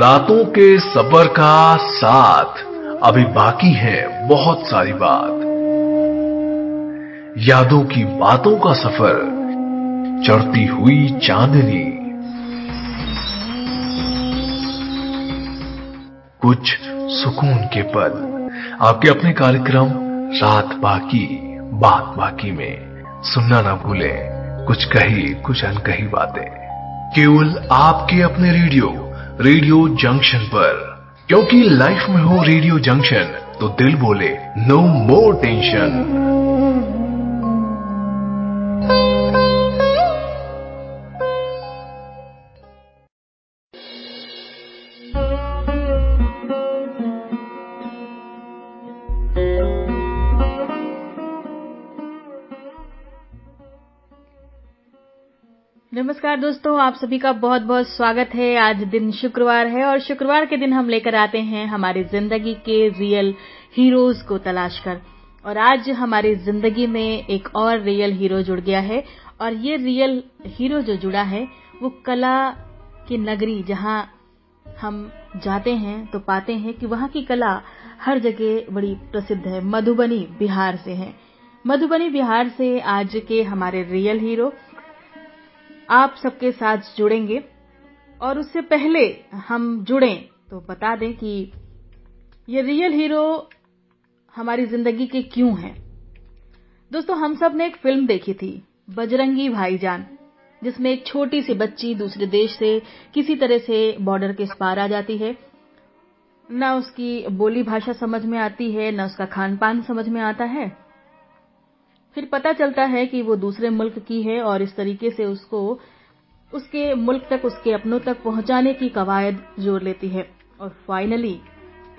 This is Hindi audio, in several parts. रातों के सबर का साथ अभी बाकी है बहुत सारी बात, यादों की बातों का सफर चढ़ती हुई चांदनी। कुछ सुकून के पल आपके अपने कार्यक्रम रात बाकी बात बाकी में सुनना ना भूलें। कुछ कही कुछ अनकही बातें केवल आपके अपने रेडियो जंक्शन पर, क्योंकि लाइफ में हो रेडियो जंक्शन तो दिल बोले नो मोर टेंशन। नमस्कार दोस्तों, आप सभी का बहुत बहुत स्वागत है। आज दिन शुक्रवार है और शुक्रवार के दिन हम लेकर आते हैं हमारी जिंदगी के रियल हीरोज को तलाश कर। और आज हमारी जिंदगी में एक और रियल हीरो जुड़ गया है और ये रियल हीरो जो जुड़ा है वो कला की नगरी, जहां हम जाते हैं तो पाते हैं कि वहां की कला हर जगह बड़ी प्रसिद्ध है। मधुबनी बिहार से है। मधुबनी बिहार से आज के हमारे रियल हीरो आप सबके साथ जुड़ेंगे। और उससे पहले हम जुड़ें तो बता दें कि ये रियल हीरो हमारी जिंदगी के क्यों हैं। दोस्तों, हम सब ने एक फिल्म देखी थी बजरंगी भाईजान, जिसमें एक छोटी सी बच्ची दूसरे देश से किसी तरह से बॉर्डर के इस पार आ जाती है। ना उसकी बोली भाषा समझ में आती है, ना उसका खान पान समझ में आता है। फिर पता चलता है कि वो दूसरे मुल्क की है और इस तरीके से उसको उसके मुल्क तक, उसके अपनों तक पहुंचाने की कवायद जोड़ लेती है और फाइनली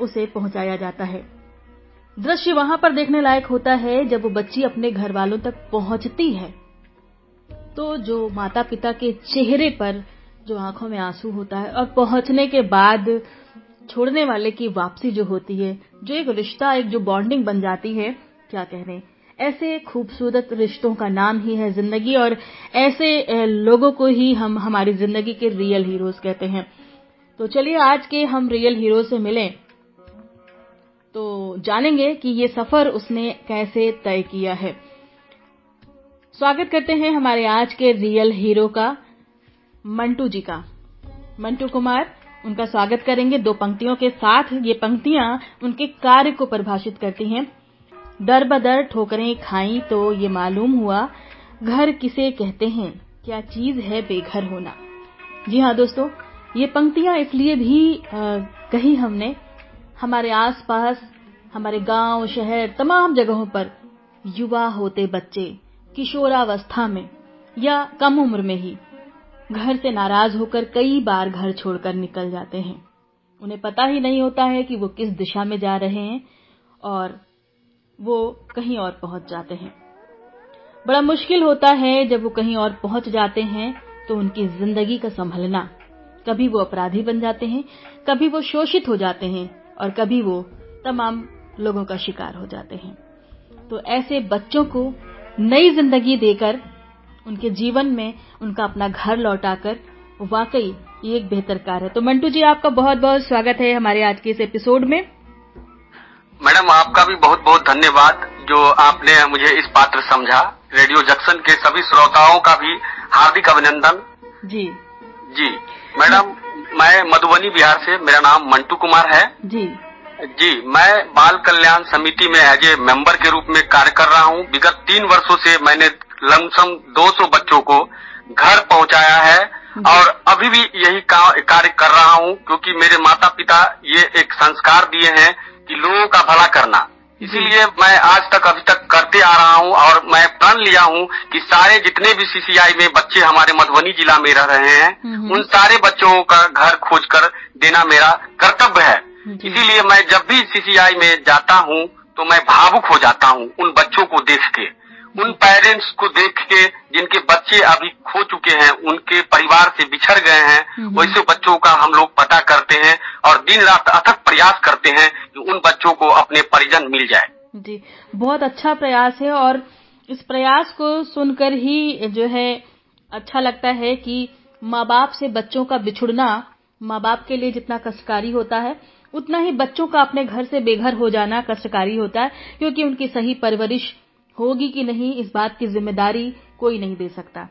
उसे पहुंचाया जाता है। दृश्य वहां पर देखने लायक होता है जब वो बच्ची अपने घर वालों तक पहुंचती है तो जो माता पिता के चेहरे पर जो आंखों में आंसू होता है और पहुंचने के बाद छोड़ने वाले की वापसी जो होती है, जो एक रिश्ता, एक जो बॉन्डिंग बन जाती है, क्या कहने। ऐसे खूबसूरत रिश्तों का नाम ही है जिंदगी और ऐसे लोगों को ही हम हमारी जिंदगी के रियल हीरोज कहते हैं। तो चलिए आज के हम रियल हीरो से मिलें तो जानेंगे कि ये सफर उसने कैसे तय किया है। स्वागत करते हैं हमारे आज के रियल हीरो का, मंटू जी का। मंटू कुमार, उनका स्वागत करेंगे दो पंक्तियों के साथ। ये पंक्तियां उनके कार्य को परिभाषित करती हैं। दर बदर ठोकरें खाई तो ये मालूम हुआ घर किसे कहते हैं, क्या चीज है बेघर होना। जी हाँ दोस्तों, ये पंक्तियां इसलिए भी कही हमने, हमारे आसपास, हमारे गांव, शहर, तमाम जगहों पर युवा होते बच्चे किशोरावस्था में या कम उम्र में ही घर से नाराज होकर कई बार घर छोड़कर निकल जाते हैं। उन्हें पता ही नहीं होता है कि वो किस दिशा में जा रहे हैं और वो कहीं और पहुंच जाते हैं। बड़ा मुश्किल होता है जब वो कहीं और पहुंच जाते हैं तो उनकी जिंदगी का संभलना। कभी वो अपराधी बन जाते हैं, कभी वो शोषित हो जाते हैं और कभी वो तमाम लोगों का शिकार हो जाते हैं। तो ऐसे बच्चों को नई जिंदगी देकर, उनके जीवन में उनका अपना घर लौटाकर, वाकई ये एक बेहतर कार्य है। तो मंटू जी, आपका बहुत बहुत स्वागत है हमारे आज के इस एपिसोड में। मैडम, आपका भी बहुत बहुत धन्यवाद जो आपने मुझे इस पात्र समझा। रेडियो जंक्शन के सभी श्रोताओं का भी हार्दिक अभिनंदन। जी मैडम, मैं मधुबनी बिहार से, मेरा नाम मंटू कुमार है। जी मैं बाल कल्याण समिति में एज ए मेंबर के रूप में कार्य कर रहा हूं। विगत 3 वर्षों से मैंने लमसम 200 बच्चों को घर पहुंचाया है और अभी भी यही कार्य कर रहा हूं, क्योंकि मेरे माता पिता ये एक संस्कार दिए हैं कि लोगों का भला करना, इसीलिए मैं आज तक अभी तक करते आ रहा हूं। और मैं प्रण लिया हूं कि सारे जितने भी सीसीआई में बच्चे हमारे मधुबनी जिला में रह रहे हैं उन सारे बच्चों का घर खोज कर देना मेरा कर्तव्य है। इसीलिए मैं जब भी सीसीआई में जाता हूं तो मैं भावुक हो जाता हूं उन बच्चों को देख के, उन पेरेंट्स को देख के जिनके बच्चे अभी खो चुके हैं, उनके परिवार से बिछड़ गए हैं, वैसे बच्चों का हम लोग पता करते हैं और दिन रात अथक प्रयास करते हैं कि उन बच्चों को अपने परिजन मिल जाए। जी, बहुत अच्छा प्रयास है और इस प्रयास को सुनकर ही जो है अच्छा लगता है कि माँ बाप से बच्चों का बिछुड़ना माँ बाप के लिए जितना कष्टकारी होता है उतना ही बच्चों का अपने घर से बेघर हो जाना कष्टकारी होता है, क्योंकि उनकी सही परवरिश होगी कि नहीं इस बात की जिम्मेदारी कोई नहीं दे सकता।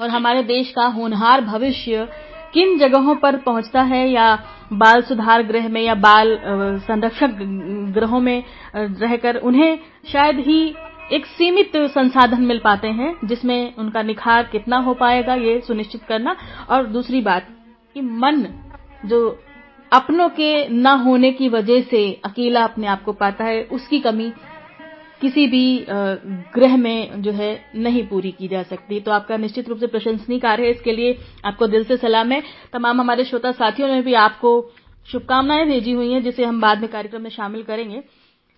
और हमारे देश का होनहार भविष्य किन जगहों पर पहुंचता है या बाल सुधार गृह में या बाल संरक्षक गृहों में रहकर उन्हें शायद ही एक सीमित संसाधन मिल पाते हैं, जिसमें उनका निखार कितना हो पाएगा ये सुनिश्चित करना। और दूसरी बात कि मन जो अपनों के न होने की वजह से अकेला अपने आप को पाता है, उसकी कमी किसी भी गृह में जो है नहीं पूरी की जा सकती। तो आपका निश्चित रूप से प्रशंसनीय कार्य है, इसके लिए आपको दिल से सलाम है। तमाम हमारे श्रोता साथियों ने भी आपको शुभकामनाएं भेजी हुई हैं, जिसे हम बाद में कार्यक्रम में शामिल करेंगे।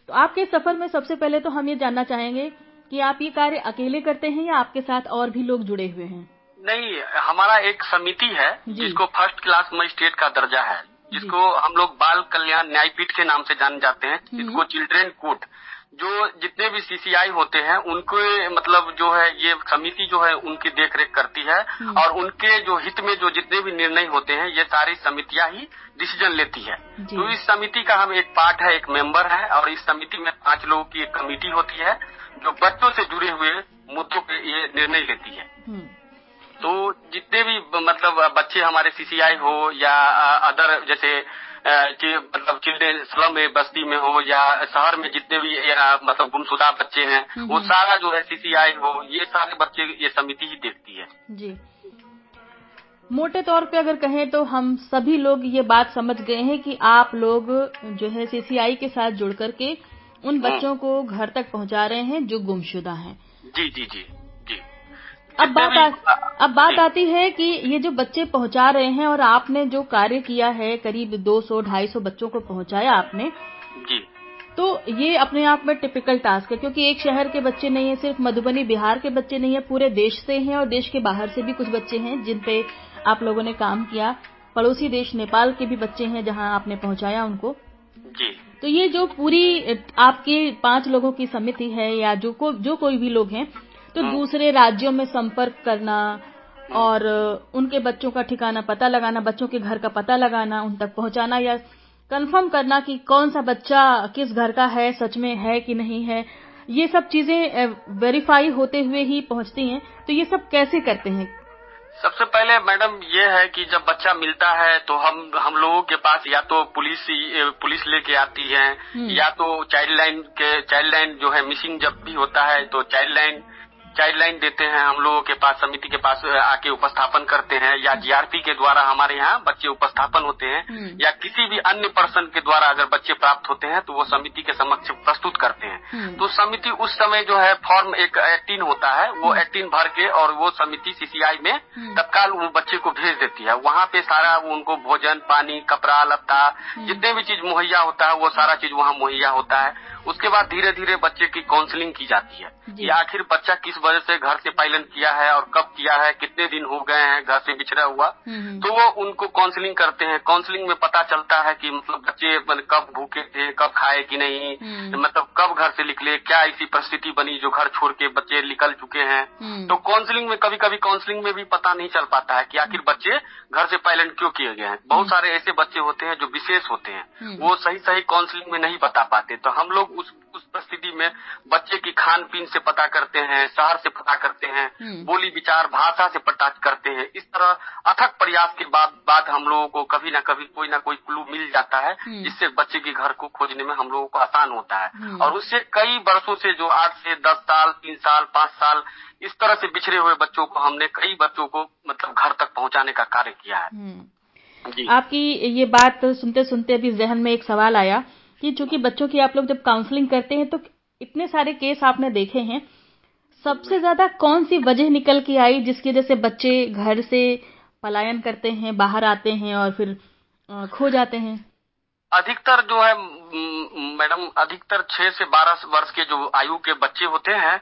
तो आपके सफर में सबसे पहले तो हम ये जानना चाहेंगे कि आप ये कार्य अकेले करते हैं या आपके साथ और भी लोग जुड़े हुए हैं? नहीं, हमारा एक समिति है जिसको फर्स्ट क्लास मजिस्ट्रेट का दर्जा है, जिसको हम लोग बाल कल्याण न्यायपीठ के नाम से जाने जाते हैं, जिसको चिल्ड्रेन कोर्ट, जो जितने भी सीसीआई होते हैं उनके मतलब जो है ये समिति जो है उनकी देखरेख करती है और उनके जो हित में जो जितने भी निर्णय होते हैं ये सारी समितियां ही डिसीजन लेती है। तो इस समिति का हम एक पार्ट है, एक मेंबर है और इस समिति में 5 लोगों की एक कमेटी होती है जो बच्चों से जुड़े हुए मुद्दों पे ये निर्णय लेती है। तो जितने भी मतलब बच्चे हमारे सीसीआई हो या अदर जैसे मतलब चिल्ड्रेन स्लम में बस्ती में हो या शहर में जितने भी मतलब गुमशुदा बच्चे हैं वो सारा जो है सीसीआई हो ये सारे बच्चे ये समिति ही देखती है। जी, मोटे तौर पे अगर कहें तो हम सभी लोग ये बात समझ गए हैं कि आप लोग जो है सीसीआई के साथ जुड़ करके उन बच्चों को घर तक पहुँचा रहे हैं जो गुमशुदा है। जी जी जी जी। अब बात आती है कि ये जो बच्चे पहुंचा रहे हैं और आपने जो कार्य किया है करीब 200-250 बच्चों को पहुंचाया आपने जी, तो ये अपने आप में टिपिकल टास्क है, क्योंकि एक शहर के बच्चे नहीं है, सिर्फ मधुबनी बिहार के बच्चे नहीं है, पूरे देश से हैं और देश के बाहर से भी कुछ बच्चे हैं जिन पे आप लोगों ने काम किया। पड़ोसी देश नेपाल के भी बच्चे हैं जहाँ आपने पहुँचाया उनको जी। तो ये जो पूरी आपकी 5 लोगों की समिति है या जो कोई भी लोग हैं, तो दूसरे राज्यों में संपर्क करना और उनके बच्चों का ठिकाना पता लगाना, बच्चों के घर का पता लगाना, उन तक पहुंचाना या कंफर्म करना कि कौन सा बच्चा किस घर का है, सच में है कि नहीं है, ये सब चीजें वेरीफाई होते हुए ही पहुंचती हैं। तो ये सब कैसे करते हैं? सबसे पहले मैडम ये है कि जब बच्चा मिलता है तो हम लोगों के पास या तो पुलिस लेके आती है या तो चाइल्ड लाइन जो है मिसिंग जब भी होता है तो चाइल्ड लाइन देते हैं, हम लोगों के पास समिति के पास आके उपस्थापन करते हैं, या जीआरपी के द्वारा हमारे यहाँ बच्चे उपस्थापन होते हैं या किसी भी अन्य पर्सन के द्वारा अगर बच्चे प्राप्त होते हैं तो वो समिति के समक्ष प्रस्तुत करते हैं। तो समिति उस समय जो है फॉर्म एक 18 होता है, वो 18 भर के और वो समिति सीसीआई में तत्काल उन बच्चे को भेज देती है। वहाँ पे सारा उनको भोजन पानी कपड़ा लत्ता जितने भी चीज मुहैया होता है वो सारा चीज वहाँ मुहैया होता है। उसके बाद धीरे धीरे बच्चे की काउंसलिंग की जाती है कि आखिर बच्चा किस वजह से घर से पलायन किया है और कब किया है, कितने दिन हो गए हैं घर से बिछड़ा हुआ, तो वो उनको काउंसलिंग करते हैं। काउंसलिंग में पता चलता है कि मतलब बच्चे कब भूखे थे, कब खाए कि नहीं, मतलब कब घर से निकले, क्या ऐसी परिस्थिति बनी जो घर छोड़ के बच्चे निकल चुके हैं। तो काउंसलिंग में कभी काउंसलिंग में भी पता नहीं चल पाता है कि आखिर बच्चे घर से पलायन क्यों किए गए हैं। बहुत सारे ऐसे बच्चे होते हैं जो विशेष होते हैं, वो सही काउंसलिंग में नहीं बता पाते। तो हम लोग लोग उस स्थिति में बच्चे की खान पीन से पता करते हैं, शहर से पता करते हैं, बोली विचार भाषा से पता करते हैं। इस तरह अथक प्रयास के बाद हम लोगों को कभी ना कभी कोई ना कोई क्लू मिल जाता है, जिससे बच्चे के घर को खोजने में हम लोगों को आसान होता है। और उससे कई वर्षों से जो 8 से 10 साल, 3 साल, 5 साल इस तरह से बिछड़े हुए बच्चों को हमने कई बच्चों को मतलब घर तक पहुंचाने का कार्य किया है। आपकी ये बात सुनते सुनते अभी जहन में एक सवाल आया कि चूंकि बच्चों की आप लोग जब काउंसलिंग करते हैं तो इतने सारे केस आपने देखे हैं, सबसे ज्यादा कौन सी वजह निकल के आई जिसकी वजह से बच्चे घर से पलायन करते हैं, बाहर आते हैं और फिर खो जाते हैं? अधिकतर जो है मैडम, अधिकतर 6 से 12 वर्ष के जो आयु के बच्चे होते हैं,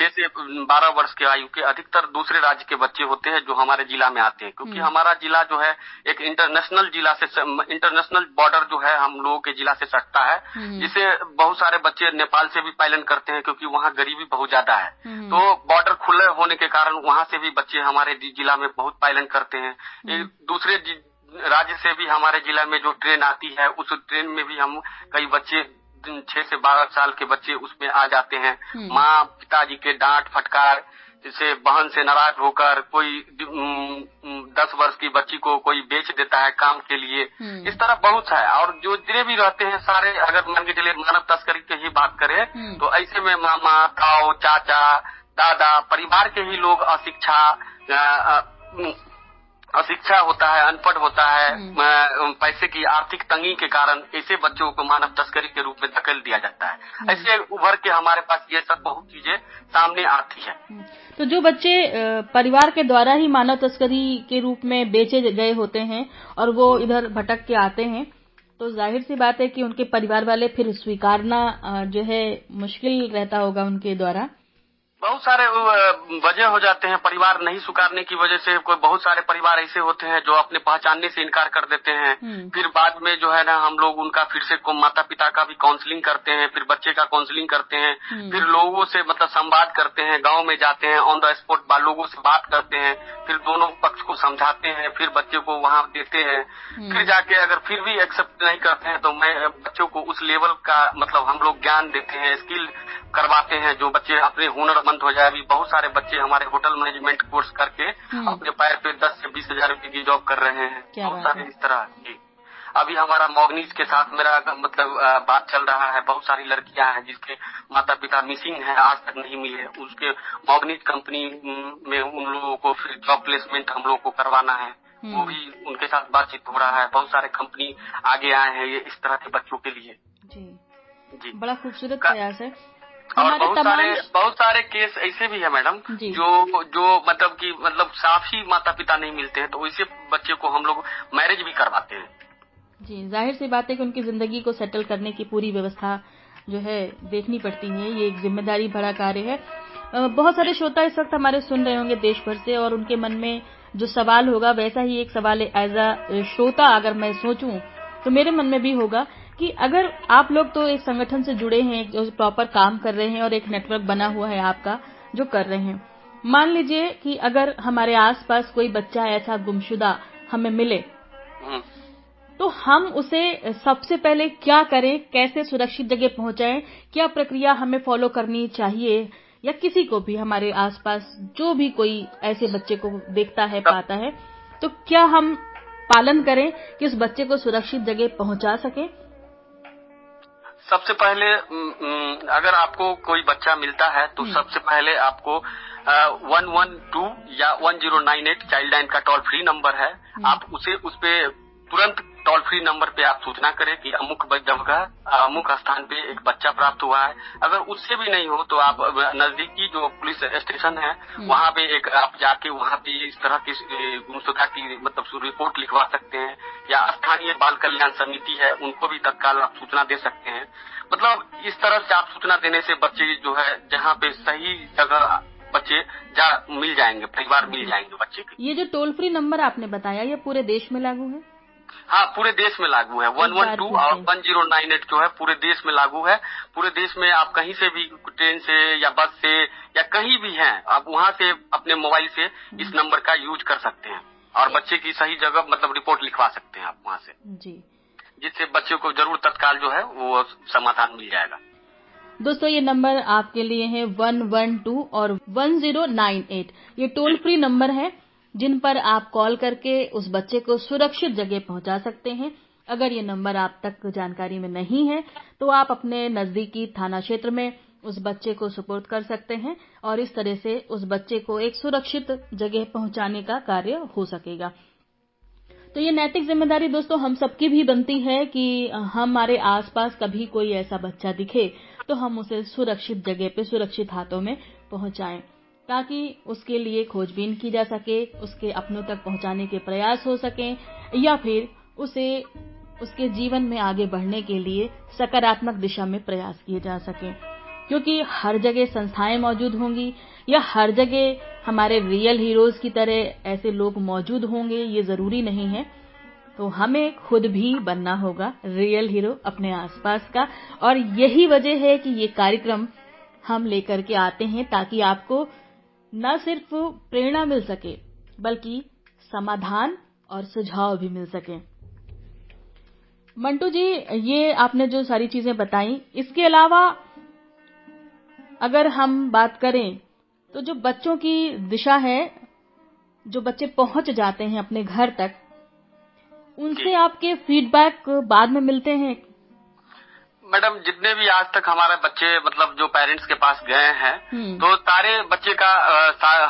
6 से 12 वर्ष के आयु के अधिकतर दूसरे राज्य के बच्चे होते हैं जो हमारे जिला में आते हैं, क्योंकि हमारा जिला जो है एक इंटरनेशनल जिला से, इंटरनेशनल बॉर्डर जो है हम लोगों के जिला से सटता है, जिसे बहुत सारे बच्चे नेपाल से भी पलायन करते हैं क्योंकि वहाँ गरीबी बहुत ज्यादा है। तो बॉर्डर खुले होने के कारण वहाँ से भी बच्चे हमारे जिला में बहुत पलायन करते हैं। दूसरे राज्य से भी हमारे जिला में जो ट्रेन आती है, उस ट्रेन में भी हम कई बच्चे 6 से 12 साल के बच्चे उसमें आ जाते हैं। माँ पिताजी के डांट फटकार से, बहन से नाराज होकर कोई 10 वर्ष की बच्ची को कोई बेच देता है काम के लिए। इस तरह बहुत है। और जो जितने भी रहते हैं सारे, अगर मान के चलिए मानव तस्करी की ही बात करें तो ऐसे में मामा, ताऊ, चाचा, दादा, परिवार के ही लोग अशिक्षा होता है, अनपढ़ होता है, पैसे की आर्थिक तंगी के कारण ऐसे बच्चों को मानव तस्करी के रूप में धकेल दिया जाता है। ऐसे उभर के हमारे पास ये सब बहुत चीजें सामने आती है। तो जो बच्चे परिवार के द्वारा ही मानव तस्करी के रूप में बेचे गए होते हैं और वो इधर भटक के आते हैं, तो जाहिर सी बात है कि उनके परिवार वाले फिर स्वीकारना जो है मुश्किल रहता होगा उनके द्वारा। बहुत सारे वजह हो जाते हैं परिवार नहीं स्वीकारने की वजह से। कोई बहुत सारे परिवार ऐसे होते हैं जो अपने पहचानने से इनकार कर देते हैं। फिर बाद में जो है ना हम लोग उनका फिर से माता पिता का भी काउंसलिंग करते हैं, फिर बच्चे का काउंसलिंग करते हैं, फिर लोगों से मतलब संवाद करते हैं, गांव में जाते हैं, ऑन द स्पॉट लोगों से बात करते हैं, फिर दोनों पक्ष को समझाते हैं, फिर बच्चे को वहां देते हैं। फिर जाके अगर फिर भी एक्सेप्ट नहीं करते हैं तो मैं बच्चों को उस लेवल का मतलब हम लोग ज्ञान देते हैं, स्किल करवाते हैं जो बच्चे अपने हुनरमंद हो जाए। अभी बहुत सारे बच्चे हमारे होटल मैनेजमेंट कोर्स करके अपने पैर पे 10 से 20 हजार रुपए की जॉब कर रहे हैं। बहुत सारे इस तरह की अभी हमारा मॉगनीज के साथ मेरा मतलब बात चल रहा है। बहुत सारी लड़कियां हैं जिसके माता पिता मिसिंग हैं, आज तक नहीं मिले। उसके मॉगनीज कंपनी में उन लोगों को फिर जॉब प्लेसमेंट हम लोगों को करवाना है, वो भी उनके साथ बातचीत हो रहा है। बहुत सारे कंपनी आगे आए हैं ये इस तरह के बच्चों के लिए। जी, बड़ा खूबसूरत प्रयास है। और बहुत सारे केस ऐसे भी है मैडम जो मतलब साफ ही माता पिता नहीं मिलते हैं, तो ऐसे बच्चे को हम लोग मैरिज भी करवाते हैं। जी, जाहिर सी बात है कि उनकी जिंदगी को सेटल करने की पूरी व्यवस्था जो है देखनी पड़ती है। ये एक जिम्मेदारी भरा कार्य है। बहुत सारे श्रोता इस वक्त हमारे सुन रहे होंगे देश भर से, और उनके मन में जो सवाल होगा वैसा ही एक सवाल एज अ श्रोता अगर मैं सोचूं तो मेरे मन में भी होगा कि अगर आप लोग तो एक संगठन से जुड़े हैं जो प्रॉपर काम कर रहे हैं और एक नेटवर्क बना हुआ है आपका जो कर रहे हैं, मान लीजिए कि अगर हमारे आसपास कोई बच्चा ऐसा गुमशुदा हमें मिले तो हम उसे सबसे पहले क्या करें, कैसे सुरक्षित जगह पहुंचाएं, क्या प्रक्रिया हमें फॉलो करनी चाहिए, या किसी को भी हमारे आसपास जो भी कोई ऐसे बच्चे को देखता है, पाता है, तो क्या हम पालन करें कि उस बच्चे को सुरक्षित जगह पहुंचा सके? सबसे पहले अगर आपको कोई बच्चा मिलता है तो सबसे पहले आपको 112 या 1098 चाइल्ड लाइन का टोल फ्री नंबर है, आप उसे उसपे तुरंत टोल फ्री नंबर पे आप सूचना करें कि अमुक जगह अमुक स्थान पे एक बच्चा प्राप्त हुआ है। अगर उससे भी नहीं हो तो आप नजदीकी जो पुलिस स्टेशन है वहाँ पे एक आप जाके वहाँ पे इस तरह की गुमशुदा की मतलब रिपोर्ट लिखवा सकते हैं, या स्थानीय बाल कल्याण समिति है उनको भी तत्काल आप सूचना दे सकते हैं। मतलब इस तरह से आप सूचना देने से बच्चे जो है जहाँ पे सही जगह बच्चे मिल जाएंगे, परिवार मिल जाएंगे बच्चे के। ये जो टोल फ्री नंबर आपने बताया ये पूरे देश में लागू है? हाँ, पूरे देश में लागू है। 112 और 1098 जो है पूरे देश में लागू है। पूरे देश में आप कहीं से भी ट्रेन से या बस से या कहीं भी हैं आप वहाँ से अपने मोबाइल से इस नंबर का यूज कर सकते हैं और बच्चे की सही जगह मतलब रिपोर्ट लिखवा सकते हैं आप वहाँ से जी, जिससे बच्चे को जरूर तत्काल जो है वो समाधान मिल जाएगा। दोस्तों ये नंबर आपके लिए है 112 और 1098। ये टोल फ्री नंबर है जिन पर आप कॉल करके उस बच्चे को सुरक्षित जगह पहुंचा सकते हैं। अगर ये नंबर आप तक जानकारी में नहीं है तो आप अपने नजदीकी थाना क्षेत्र में उस बच्चे को सुपुर्द कर सकते हैं और इस तरह से उस बच्चे को एक सुरक्षित जगह पहुंचाने का कार्य हो सकेगा। तो ये नैतिक जिम्मेदारी दोस्तों हम सबकी भी बनती है कि हमारे आसपास कभी कोई ऐसा बच्चा दिखे तो हम उसे सुरक्षित जगह पे सुरक्षित हाथों में पहुंचाएं, ताकि उसके लिए खोजबीन की जा सके, उसके अपनों तक पहुंचाने के प्रयास हो सकें या फिर उसे उसके जीवन में आगे बढ़ने के लिए सकारात्मक दिशा में प्रयास किए जा सकें। क्योंकि हर जगह संस्थाएं मौजूद होंगी या हर जगह हमारे रियल हीरोज की तरह ऐसे लोग मौजूद होंगे, ये जरूरी नहीं है। तो हमें खुद भी बनना होगा रियल हीरो अपने आसपास का, और यही वजह है कि ये कार्यक्रम हम लेकर के आते हैं ताकि आपको न सिर्फ प्रेरणा मिल सके बल्कि समाधान और सुझाव भी मिल सके। मंटू जी, ये आपने जो सारी चीजें बताई, इसके अलावा अगर हम बात करें तो जो बच्चों की दिशा है, जो बच्चे पहुंच जाते हैं अपने घर तक, उनसे आपके फीडबैक बाद में मिलते हैं? मैडम, जितने भी आज तक हमारे बच्चे मतलब जो पेरेंट्स के पास गए हैं तो सारे बच्चे का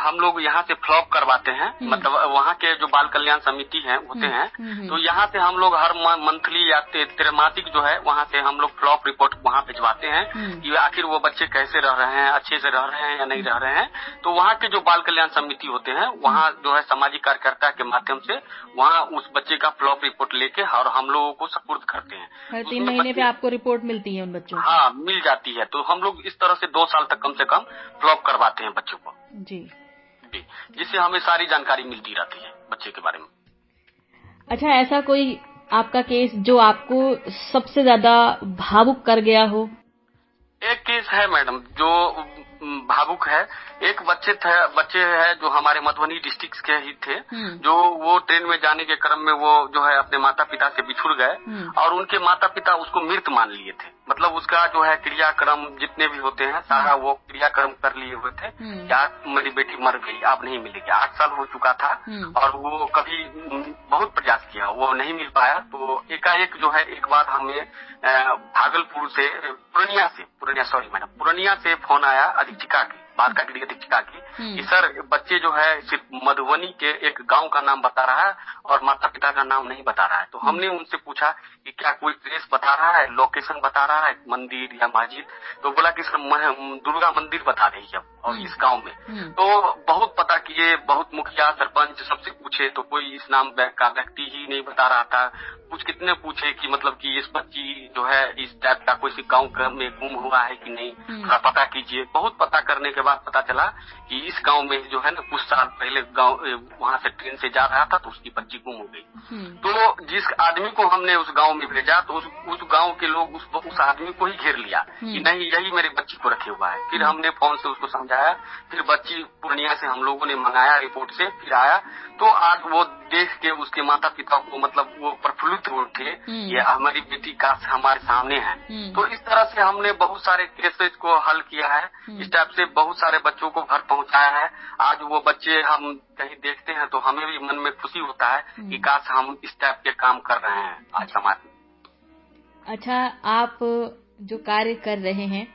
हम लोग यहाँ से फ्लॉप करवाते हैं। मतलब वहाँ के जो बाल कल्याण समिति है होते हैं तो यहाँ से हम लोग हर मंथली या त्रैमासिक जो है वहाँ से हम लोग फ्लॉप रिपोर्ट वहाँ भिजवाते हैं कि आखिर वो बच्चे कैसे रह रहे हैं, अच्छे से रह रहे हैं या नहीं रह रहे हैं। तो वहाँ के जो बाल कल्याण समिति होते हैं वहाँ जो है सामाजिक कार्यकर्ता के माध्यम से वहाँ उस बच्चे का फ्लॉप रिपोर्ट लेके और हम लोगों को सपुर्द करते हैं। हर 3 महीने पे आपको रिपोर्ट मिलती है उन बच्चों? हाँ, मिल जाती है। तो हम लोग इस तरह से 2 साल तक कम से कम फ्लॉप करवाते हैं बच्चों को जी, जिससे हमें सारी जानकारी मिलती रहती है बच्चे के बारे में। अच्छा, ऐसा कोई आपका केस जो आपको सबसे ज्यादा भावुक कर गया हो? एक केस है मैडम जो भावुक है। एक बच्चे है जो हमारे मधुबनी डिस्ट्रिक्ट के ही थे, जो वो ट्रेन में जाने के क्रम में वो जो है अपने माता पिता से बिछुड़ गए और उनके माता पिता उसको मृत मान लिए थे। मतलब उसका जो है क्रियाक्रम जितने भी होते हैं सारा वो क्रियाक्रम कर लिए हुए थे या मेरी बेटी मर गई, आप नहीं मिलेगी। 8 साल हो चुका था और वो कभी बहुत प्रयास किया, वो नहीं मिल पाया। तो एकाएक जो है एक बार हमें भागलपुर से पूर्णिया से फोन आया अधीक्षिका की, बात का गृह अधीक्षिका की, कि सर बच्चे जो है सिर्फ मधुबनी के एक गांव का नाम बता रहा है और माता पिता का नाम नहीं बता रहा है। तो हमने उनसे पूछा कि क्या कोई प्लेस बता रहा है, लोकेशन बता रहा है, मंदिर या मस्जिद? तो बोला कि सर दुर्गा मंदिर बता रही है और इस गांव में। तो बहुत पता किए, बहुत मुखिया सरपंच सबसे पूछे तो कोई इस नाम का व्यक्ति ही नहीं बता रहा था। कुछ कितने पूछे कि मतलब कि इस बच्ची जो है इस टाइप का कोई गाँव में गुम हुआ है कि नहीं, थोड़ा पता कीजिए। बहुत पता करने के बाद पता चला कि इस गांव में जो है ना कुछ साल पहले गांव वहां से ट्रेन से जा रहा था तो उसकी बच्ची गुम हो गई। तो जिस आदमी को हमने उस गांव में भेजा तो उस गांव के लोग उस आदमी को ही घेर लिया कि नहीं, यही मेरे बच्ची को रखे हुआ है। फिर हमने फोन से उसको समझाया, फिर बच्ची पूर्णिया से हम लोगों ने मंगाया रिपोर्ट से, फिर आया तो आज वो देख के उसके माता पिता को मतलब वो प्रफुल्लित उठे, ये हमारी बेटी का हमारे सामने है। तो इस तरह से हमने बहुत सारे केसेस को हल किया है, इस टाइप से बहुत सारे बच्चों को घर पहुंचाया है। आज वो बच्चे हम कहीं देखते हैं तो हमें भी मन में खुशी होता है कि काश हम इस टाइप के काम कर रहे हैं आज समाज में। अच्छा, आप जो कार्य कर रहे हैं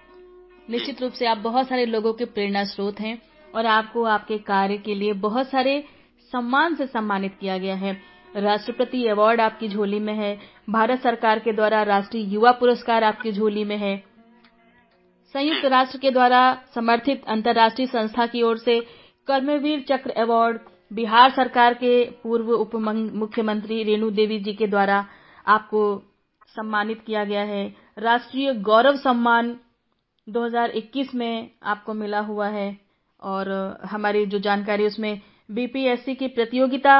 निश्चित रूप से आप बहुत सारे लोगों के प्रेरणा स्रोत हैं और आपको आपके कार्य के लिए बहुत सारे सम्मान से सम्मानित किया गया है। राष्ट्रपति अवार्ड आपकी झोली में है, भारत सरकार के द्वारा राष्ट्रीय युवा पुरस्कार आपकी झोली में है, संयुक्त राष्ट्र के द्वारा समर्थित अंतर्राष्ट्रीय संस्था की ओर से कर्मवीर चक्र अवार्ड, बिहार सरकार के पूर्व उप मुख्यमंत्री रेणु देवी जी के द्वारा आपको सम्मानित किया गया है, राष्ट्रीय गौरव सम्मान 2021 में आपको मिला हुआ है। और हमारी जो जानकारी उसमें बीपीएससी की प्रतियोगिता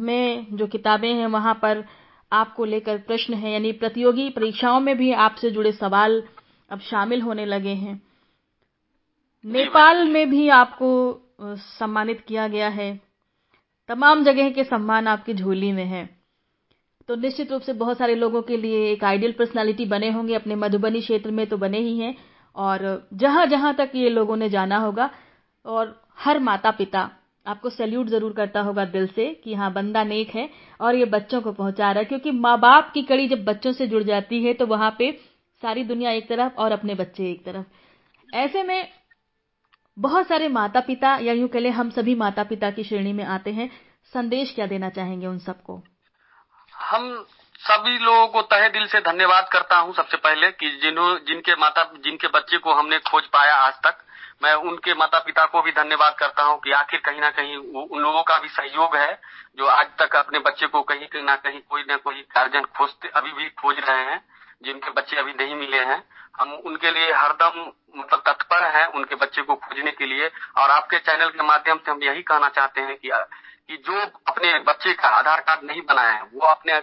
में जो किताबें हैं वहां पर आपको लेकर प्रश्न है, यानी प्रतियोगी परीक्षाओं में भी आपसे जुड़े सवाल अब शामिल होने लगे हैं। नेपाल में भी आपको सम्मानित किया गया है। तमाम जगह के सम्मान आपकी झोली में है। तो निश्चित रूप से बहुत सारे लोगों के लिए एक आइडियल पर्सनालिटी बने होंगे अपने मधुबनी क्षेत्र में, तो बने ही हैं और जहाँ जहाँ तक ये लोगों ने जाना होगा। और हर माता पिता आपको सैल्यूट जरूर करता होगा दिल से कि हाँ बंदा नेक है और ये बच्चों को पहुंचा रहा है, क्योंकि माँ बाप की कड़ी जब बच्चों से जुड़ जाती है तो वहां पे सारी दुनिया एक तरफ और अपने बच्चे एक तरफ। ऐसे में बहुत सारे माता पिता, या यूं कह लें हम सभी माता पिता की श्रेणी में आते हैं, संदेश क्या देना चाहेंगे उन सबको? हम सभी लोगों को तहे दिल से धन्यवाद करता हूं सबसे पहले कि जिनके बच्चे को हमने खोज पाया आज तक। मैं उनके माता पिता को भी धन्यवाद करता हूं कि आखिर कहीं ना कहीं उन लोगों का भी सहयोग है जो आज तक अपने बच्चे को कहीं ना कहीं कोई ना कोई गार्जियन अभी भी खोज रहे हैं, जिनके बच्चे अभी नहीं मिले हैं। हम उनके लिए हरदम मतलब तत्पर हैं उनके बच्चे को खोजने के लिए। और आपके चैनल के माध्यम से हम यही कहना चाहते हैं कि जो अपने बच्चे का आधार कार्ड नहीं बनाया है वो अपने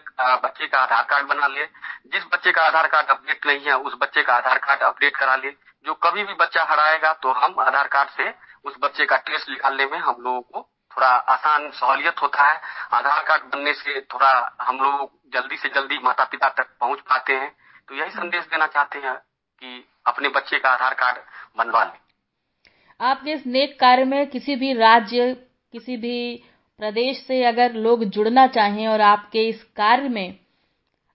बच्चे का आधार कार्ड बना ले। जिस बच्चे का आधार कार्ड अपडेट नहीं है उस बच्चे का आधार कार्ड अपडेट करा ले। जो कभी भी बच्चा हराएगा तो हम आधार कार्ड से उस बच्चे का ट्रेस निकालने में हम लोगों को थोड़ा आसान सहूलियत होता है। आधार कार्ड बनने से थोड़ा हम लोग जल्दी से जल्दी माता पिता तक पहुंच पाते हैं। तो यही संदेश देना चाहते हैं कि अपने बच्चे का आधार कार्ड बनवा लें। आपके इस नेक कार्य में किसी भी राज्य, किसी भी प्रदेश से अगर लोग जुड़ना चाहें और आपके इस कार्य में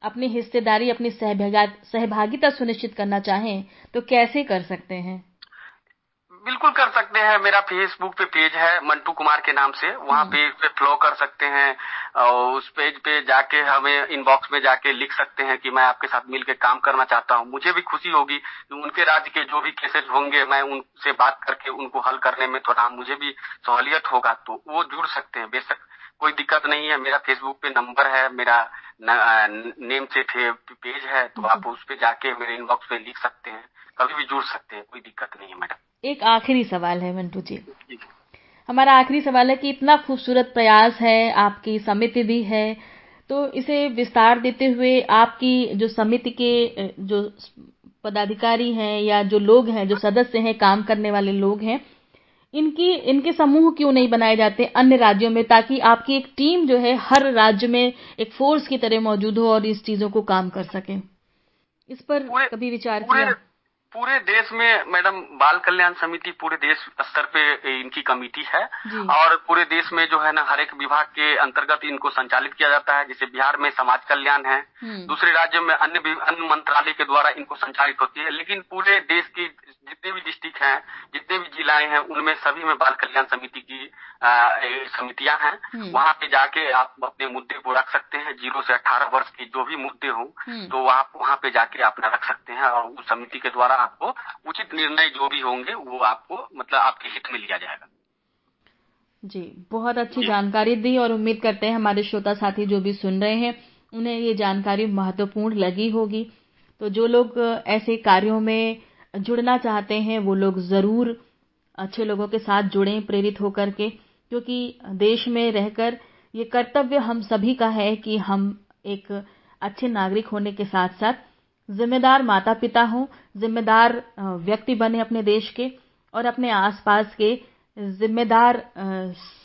अपनी हिस्सेदारी, अपनी सहभागिता सुनिश्चित करना चाहें तो कैसे कर सकते हैं? बिल्कुल कर सकते हैं। मेरा फेसबुक पे पेज है मंटू कुमार के नाम से, वहाँ पेज पे फॉलो कर सकते हैं और उस पेज पे जाके हमें इनबॉक्स में जाके लिख सकते हैं कि मैं आपके साथ मिलकर काम करना चाहता हूँ। मुझे भी खुशी होगी कि उनके राज्य के जो भी केसेज होंगे मैं उनसे बात करके उनको हल करने में थोड़ा मुझे भी सहूलियत होगा। तो वो जुड़ सकते हैं, बेशक कोई दिक्कत नहीं है। मेरा फेसबुक पे नंबर है, मेरा नेम से पेज है, तो आप उस पे जाके मेरे इनबॉक्स पे लिख सकते हैं, कभी भी जुड़ सकते हैं, कोई दिक्कत नहीं है मैडम। एक आखिरी सवाल है मंटू जी, हमारा आखिरी सवाल है कि इतना खूबसूरत प्रयास है, आपकी समिति भी है, तो इसे विस्तार देते हुए आपकी जो समिति के जो पदाधिकारी हैं या जो लोग हैं, जो सदस्य हैं, काम करने वाले लोग हैं, इनके समूह क्यों नहीं बनाए जाते अन्य राज्यों में, ताकि आपकी एक टीम जो है हर राज्य में एक फोर्स की तरह मौजूद हो और इस चीजों को काम कर सके? इस पर कभी विचार किया? पूरे देश में मैडम बाल कल्याण समिति पूरे देश स्तर पे इनकी कमेटी है और पूरे देश में जो है ना हर एक विभाग के अंतर्गत इनको संचालित किया जाता है। जैसे बिहार में समाज कल्याण है, दूसरे राज्यों में अन्य मंत्रालय के द्वारा इनको संचालित होती है। लेकिन पूरे देश की जितने भी डिस्ट्रिक्ट हैं, जितने भी जिलाएं हैं, उनमें सभी में बाल कल्याण समिति की समितियां हैं। वहाँ पे जाके आप अपने मुद्दे को रख सकते हैं, 0 से 18 वर्ष के जो भी मुद्दे हों तो आप वहाँ पे जाके अपना रख सकते हैं और उस समिति के द्वारा आपको उचित निर्णय जो भी होंगे वो आपको मतलब आपके हित में लिया जाएगा। जी, बहुत अच्छी जानकारी दी और उम्मीद करते हैं हमारे श्रोता साथी जो भी सुन रहे हैं उन्हें ये जानकारी महत्वपूर्ण लगी होगी। तो जो लोग ऐसे कार्यों में जुड़ना चाहते हैं वो लोग जरूर अच्छे लोगों के साथ जुड़ें प्रेरित होकर के, क्योंकि देश में रहकर ये कर्तव्य हम सभी का है कि हम एक अच्छे नागरिक होने के साथ साथ जिम्मेदार माता पिता हों, जिम्मेदार व्यक्ति बने अपने देश के और अपने आसपास के जिम्मेदार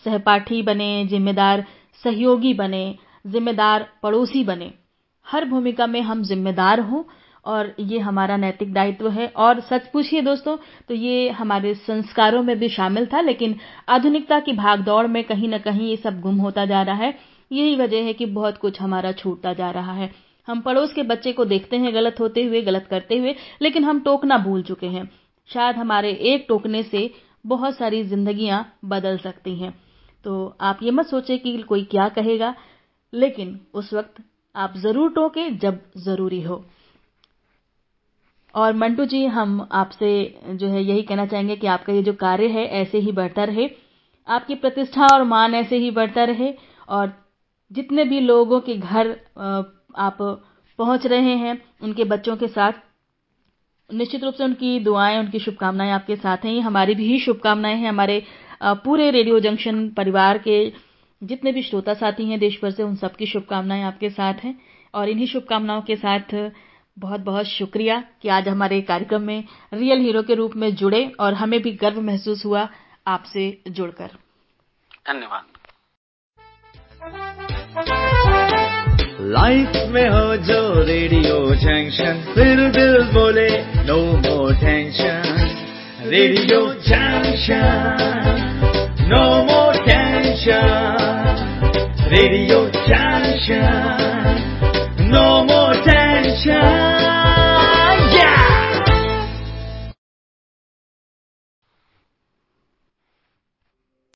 सहपाठी बने, जिम्मेदार सहयोगी बने, जिम्मेदार पड़ोसी बने। हर भूमिका में हम जिम्मेदार हों और ये हमारा नैतिक दायित्व है। और सच पूछिए दोस्तों तो ये हमारे संस्कारों में भी शामिल था, लेकिन आधुनिकता की भागदौड़ में कहीं ना कहीं ये सब गुम होता जा रहा है। यही वजह है कि बहुत कुछ हमारा छूटता जा रहा है। हम पड़ोस के बच्चे को देखते हैं गलत होते हुए, गलत करते हुए, लेकिन हम टोकना भूल चुके हैं। शायद हमारे एक टोकने से बहुत सारी जिंदगियां बदल सकती हैं। तो आप ये मत सोचे कि कोई क्या कहेगा, लेकिन उस वक्त आप जरूर टोके जब जरूरी हो। और मंटू जी, हम आपसे जो है यही कहना चाहेंगे कि आपका ये जो कार्य है ऐसे ही बढ़ता रहे, आपकी प्रतिष्ठा और मान ऐसे ही बढ़ता रहे और जितने भी लोगों के घर आप पहुंच रहे हैं उनके बच्चों के साथ, निश्चित रूप से उनकी दुआएं, उनकी शुभकामनाएं आपके साथ हैं। हमारी भी शुभकामनाएं हैं हमारे पूरे रेडियो जंक्शन परिवार के जितने भी श्रोता साथी हैं देश भर से, उन सबकी शुभकामनाएं आपके साथ हैं। और इन्हीं शुभकामनाओं के साथ बहुत बहुत शुक्रिया कि आज हमारे कार्यक्रम में रियल हीरो के रूप में जुड़े और हमें भी गर्व महसूस हुआ आपसे जुड़कर। धन्यवाद। लाइफ में हो जो रेडियो जंक्शन, फिर दिल बोले no more tension. Radio Junction, no more tension. Radio Junction, no more